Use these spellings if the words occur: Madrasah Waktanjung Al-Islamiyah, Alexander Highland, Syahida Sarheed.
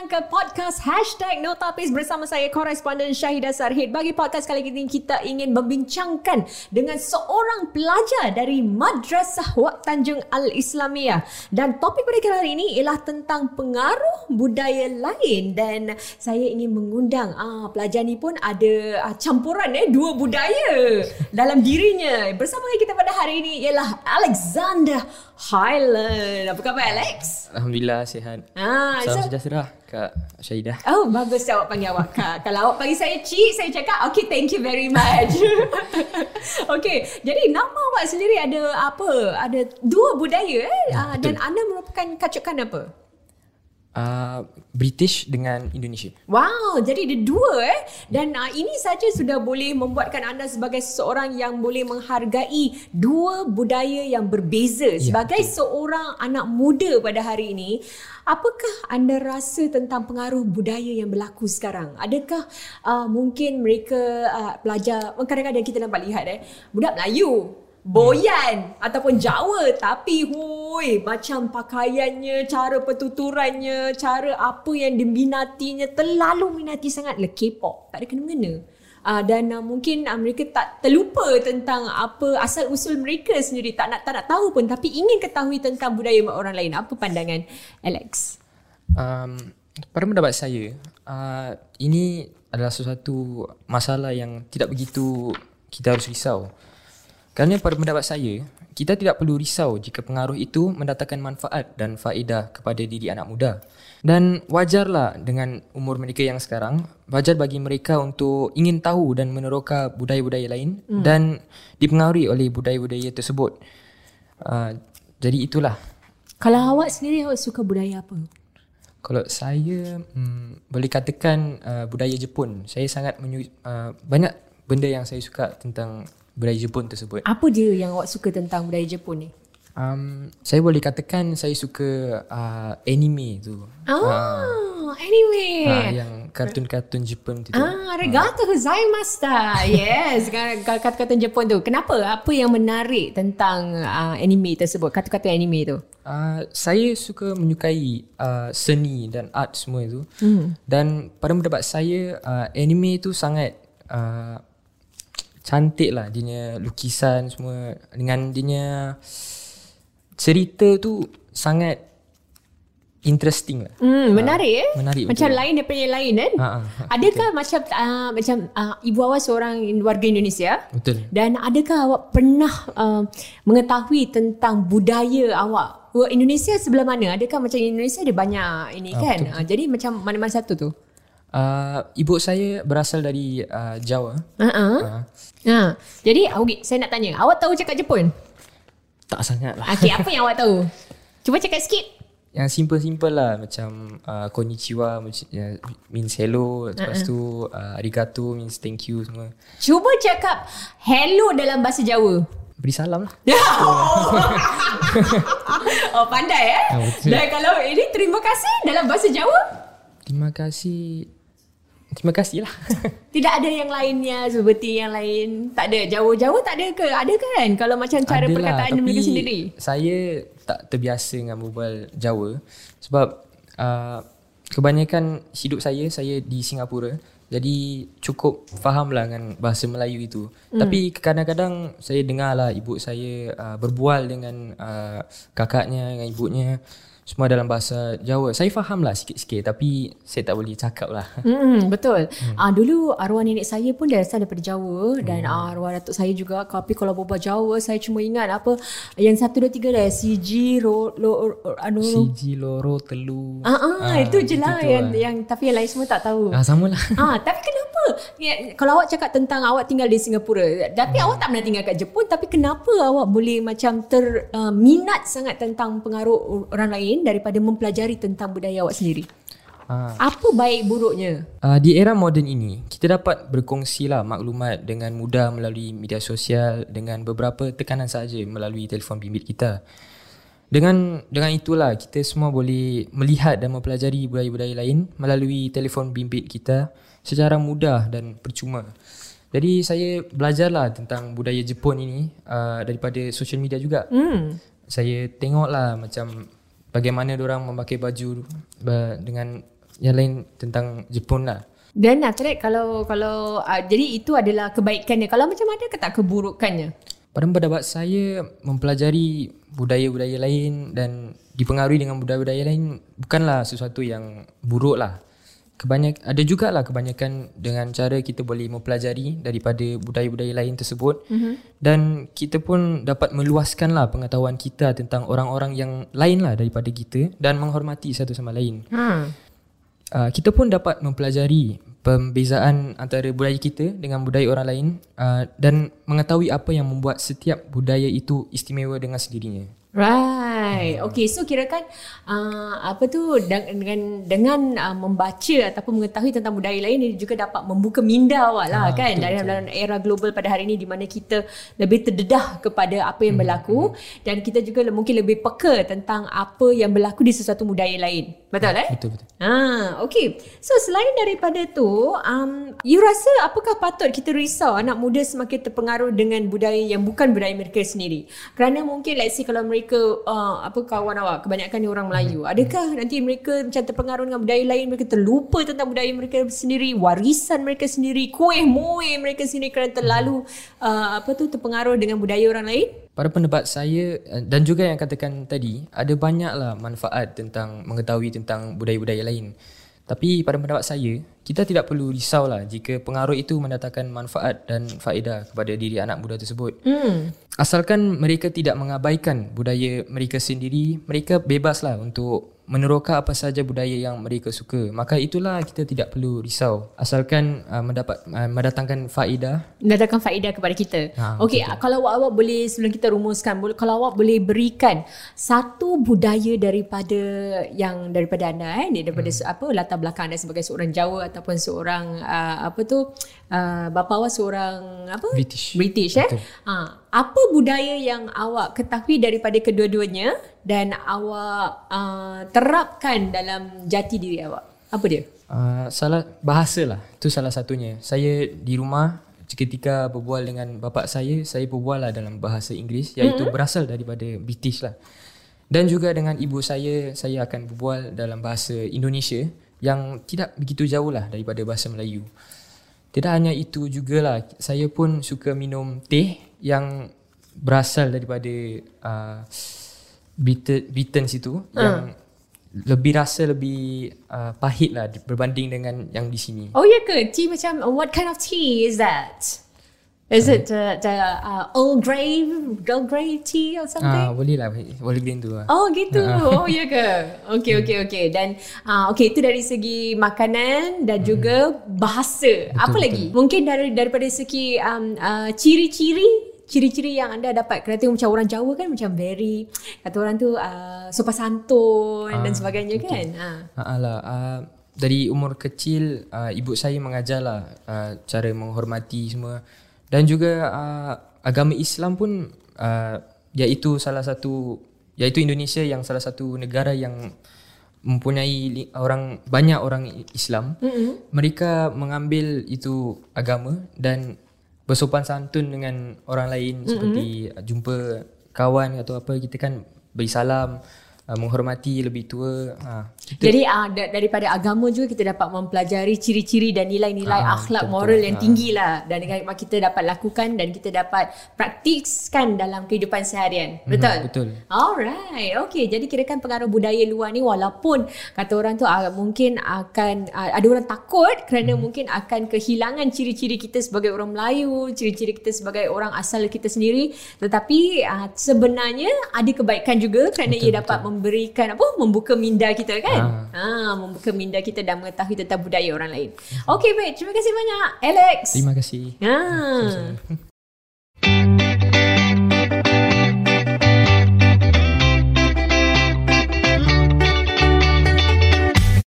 datang ke podcast #Notapis bersama saya, koresponden Syahida Sarheed. Bagi podcast kali ini, kita ingin membincangkan dengan seorang pelajar dari Madrasah Waktanjung Al-Islamiyah. Dan topik pada hari ini ialah tentang pengaruh budaya lain. Dan saya ingin mengundang pelajar ni pun ada campuran dua budaya dalam dirinya. Bersama kita pada hari ini ialah Alexander Highland. Apa khabar, Alex? Alhamdulillah, sihat. Salam sejahtera, Kak Syahida. Oh, bagus awak panggil awak, Kak. Kalau awak panggil saya Cik, saya cakap, okay, thank you very much. Okay, jadi nama awak sendiri ada apa? Ada dua budaya, dan anda merupakan kacukan apa? British dengan Indonesia. Wow, jadi ada dua dan ini saja sudah boleh membuatkan anda sebagai seorang yang boleh menghargai dua budaya yang berbeza. Sebagai seorang anak muda pada hari ini, apakah anda rasa tentang pengaruh budaya yang berlaku sekarang? Adakah mungkin mereka pelajar, kadang-kadang kita dapat lihat budak Melayu Boyan ataupun Jawa, tapi hui, macam pakaiannya, cara pertuturannya, cara apa yang diminatinya, terlalu minati sangatlah K-pop. Tak ada kena-mengena. Dan mungkin mereka tak terlupa tentang apa asal-usul mereka sendiri. Tak nak tahu pun, tapi ingin ketahui tentang budaya orang lain. Apa pandangan Alex? Pada pendapat saya, ini adalah sesuatu masalah yang tidak begitu kita harus risau. Kerana pada pendapat saya, kita tidak perlu risau jika pengaruh itu mendatangkan manfaat dan faedah kepada diri anak muda. Dan wajarlah dengan umur mereka yang sekarang, wajar bagi mereka untuk ingin tahu dan meneroka budaya-budaya lain dan dipengaruhi oleh budaya-budaya tersebut. Jadi itulah. Kalau awak sendiri, awak suka budaya apa? Kalau saya, boleh katakan budaya Jepun. Saya sangat banyak benda yang saya suka tentang budaya Jepun tersebut. Apa dia yang awak suka tentang budaya Jepun ni? Saya boleh katakan saya suka anime tu. Anime. Yang kartun-kartun Jepun tu. Arigatou gozaimasu. Yes, kartun-kartun Jepun tu. Kenapa? Apa yang menarik tentang anime tersebut? Kartun-kartun anime tu. Saya suka menyukai seni dan art semua tu. Dan pada pendapat saya, anime tu sangat cantik lah dia, lukisan semua dengan dia cerita tu sangat interesting lah. Menarik menarik macam betul. Lain daripada yang lain kan. Adakah betul. macam ibu awak seorang warga Indonesia? Betul. Dan adakah awak pernah mengetahui tentang budaya awak? Indonesia sebelah mana? Adakah macam Indonesia ada banyak ini kan? Betul, betul. Jadi macam mana-mana satu tu? Ibu saya berasal dari Jawa. Jadi okay, saya nak tanya, awak tahu cakap Jepun? Tak sangat lah. Okay, apa yang awak tahu? Cuba cakap sikit. Yang simple-simple lah, macam konnichiwa means hello. Lepas tu arigato means thank you semua. Cuba cakap hello dalam bahasa Jawa. Beri salam lah. Oh, pandai Dan kalau ini terima kasih dalam bahasa Jawa? Terima kasih lah. Tidak ada yang lainnya seperti yang lain? Tak ada? Jawa-Jawa tak ada ke? Ada kan? Kalau macam cara adalah, perkataan mereka sendiri. Saya tak terbiasa dengan berbual Jawa. Sebab kebanyakan hidup saya di Singapura. Jadi cukup faham lah dengan bahasa Melayu itu. Tapi kadang-kadang saya dengar lah ibu saya berbual dengan kakaknya, dengan ibunya. Semua dalam bahasa Jawa. Saya faham lah sikit-sikit, tapi saya tak boleh cakap lah. Betul. Dulu arwah nenek saya pun berasal daripada Jawa. Dan arwah datuk saya juga. Tapi kalau berbual Jawa, saya cuma ingat apa yang 1, 2, 3 dah. Siji, loro, telu. Itu je lah yang, tapi yang lain semua tak tahu. Sama lah. Tapi kenapa? Kalau awak cakap tentang awak tinggal di Singapura, tapi awak tak pernah tinggal kat Jepun. Tapi kenapa awak boleh macam terminat sangat tentang pengaruh orang lain daripada mempelajari tentang budaya awak sendiri? Apa baik buruknya? Di era moden ini, kita dapat berkongsilah maklumat dengan mudah melalui media sosial dengan beberapa tekanan sahaja melalui telefon bimbit kita. Dengan itulah kita semua boleh melihat dan mempelajari budaya-budaya lain melalui telefon bimbit kita secara mudah dan percuma. Jadi saya belajarlah tentang budaya Jepun ini daripada social media juga. Saya tengoklah macam bagaimana diorang memakai baju dengan yang lain tentang Jepun lah. Dan nak correct kalau jadi itu adalah kebaikannya. Kalau macam ada ke tak keburukannya? Pada pendapat saya, mempelajari budaya-budaya lain dan dipengaruhi dengan budaya-budaya lain bukanlah sesuatu yang buruk lah. Ada jugalah kebanyakan dengan cara kita boleh mempelajari daripada budaya-budaya lain tersebut. Dan kita pun dapat meluaskanlah pengetahuan kita tentang orang-orang yang lain lah daripada kita dan menghormati satu sama lain. Kita pun dapat mempelajari pembezaan antara budaya kita dengan budaya orang lain dan mengetahui apa yang membuat setiap budaya itu istimewa dengan sendirinya. Right. Okay, so kirakan apa tu dengan membaca ataupun mengetahui tentang budaya lain, dia juga dapat membuka minda awak lah, kan, dalam era global pada hari ini di mana kita lebih terdedah kepada apa yang berlaku dan kita juga mungkin lebih peka tentang apa yang berlaku di sesuatu budaya lain. Betul eh? Betul. Okay. So selain daripada tu, you rasa apakah patut kita risau anak muda semakin terpengaruh dengan budaya yang bukan budaya mereka sendiri? Kerana mungkin let's say kalau mereka kawan awak kebanyakan orang Melayu, adakah nanti mereka macam terpengaruh dengan budaya lain, mereka terlupa tentang budaya mereka sendiri, warisan mereka sendiri, kuih muih mereka sendiri kerana terlalu terpengaruh dengan budaya orang lain? Pada pendapat saya dan juga yang katakan tadi, ada banyaklah manfaat tentang mengetahui tentang budaya-budaya lain. Tapi pada pendapat saya, kita tidak perlu risaulah jika pengaruh itu mendatangkan manfaat dan faedah kepada diri anak muda tersebut. Asalkan mereka tidak mengabaikan budaya mereka sendiri, mereka bebaslah untuk meneroka apa sahaja budaya yang mereka suka. Maka itulah kita tidak perlu risau. Asalkan mendatangkan faedah. Mendatangkan faedah kepada kita. Okey, kalau awak boleh, sebelum kita rumuskan, kalau awak boleh berikan satu budaya daripada anda, daripada latar belakang anda sebagai seorang Jawa ataupun seorang bapa awak seorang British. Apa budaya yang awak ketahui daripada kedua-duanya dan awak terapkan dalam jati diri awak? Apa dia? Bahasa lah. Itu salah satunya. Saya di rumah ketika berbual dengan bapa saya berbual lah dalam bahasa Inggeris, iaitu berasal daripada British lah. Dan juga dengan ibu saya akan berbual dalam bahasa Indonesia yang tidak begitu jauh lah daripada bahasa Melayu. Tidak hanya itu jugalah, saya pun suka minum teh yang berasal daripada Britain situ, yang lebih rasa lebih pahit lah berbanding dengan yang di sini. Oh ya ke? Tea macam, what kind of tea is that? Is it the Earl Grey tea or something? Boleh green tu lah. Oh gitu, oh ya ke? Okay. Dan itu dari segi makanan dan juga bahasa. Betul, apa betul. Lagi? Mungkin daripada segi ciri-ciri yang anda dapat. Kerana tengok macam orang Jawa kan macam very, kata orang tu sopan santun dan sebagainya betul. Kan? Dari umur kecil ibu saya mengajarlah cara menghormati semua. Dan juga agama Islam pun iaitu Indonesia yang salah satu negara yang mempunyai banyak orang Islam. Mereka mengambil itu agama dan bersopan santun dengan orang lain, seperti jumpa kawan atau apa, kita kan beri salam, menghormati lebih tua. Jadi daripada agama juga kita dapat mempelajari ciri-ciri dan nilai-nilai akhlak moral yang tinggi lah, dan kita dapat lakukan dan kita dapat praktiskan dalam kehidupan seharian. Betul? Betul. Alright. Okay, jadi kirakan pengaruh budaya luar ni, walaupun kata orang tu mungkin akan ada orang takut kerana mungkin akan kehilangan ciri-ciri kita sebagai orang Melayu, ciri-ciri kita sebagai orang asal kita sendiri, tetapi sebenarnya ada kebaikan juga kerana betul, ia dapat memberikan membuka minda kita kan, membuka minda kita dan mengetahui tentang budaya orang lain. Okey, baik, terima kasih banyak Alex. Terima kasih.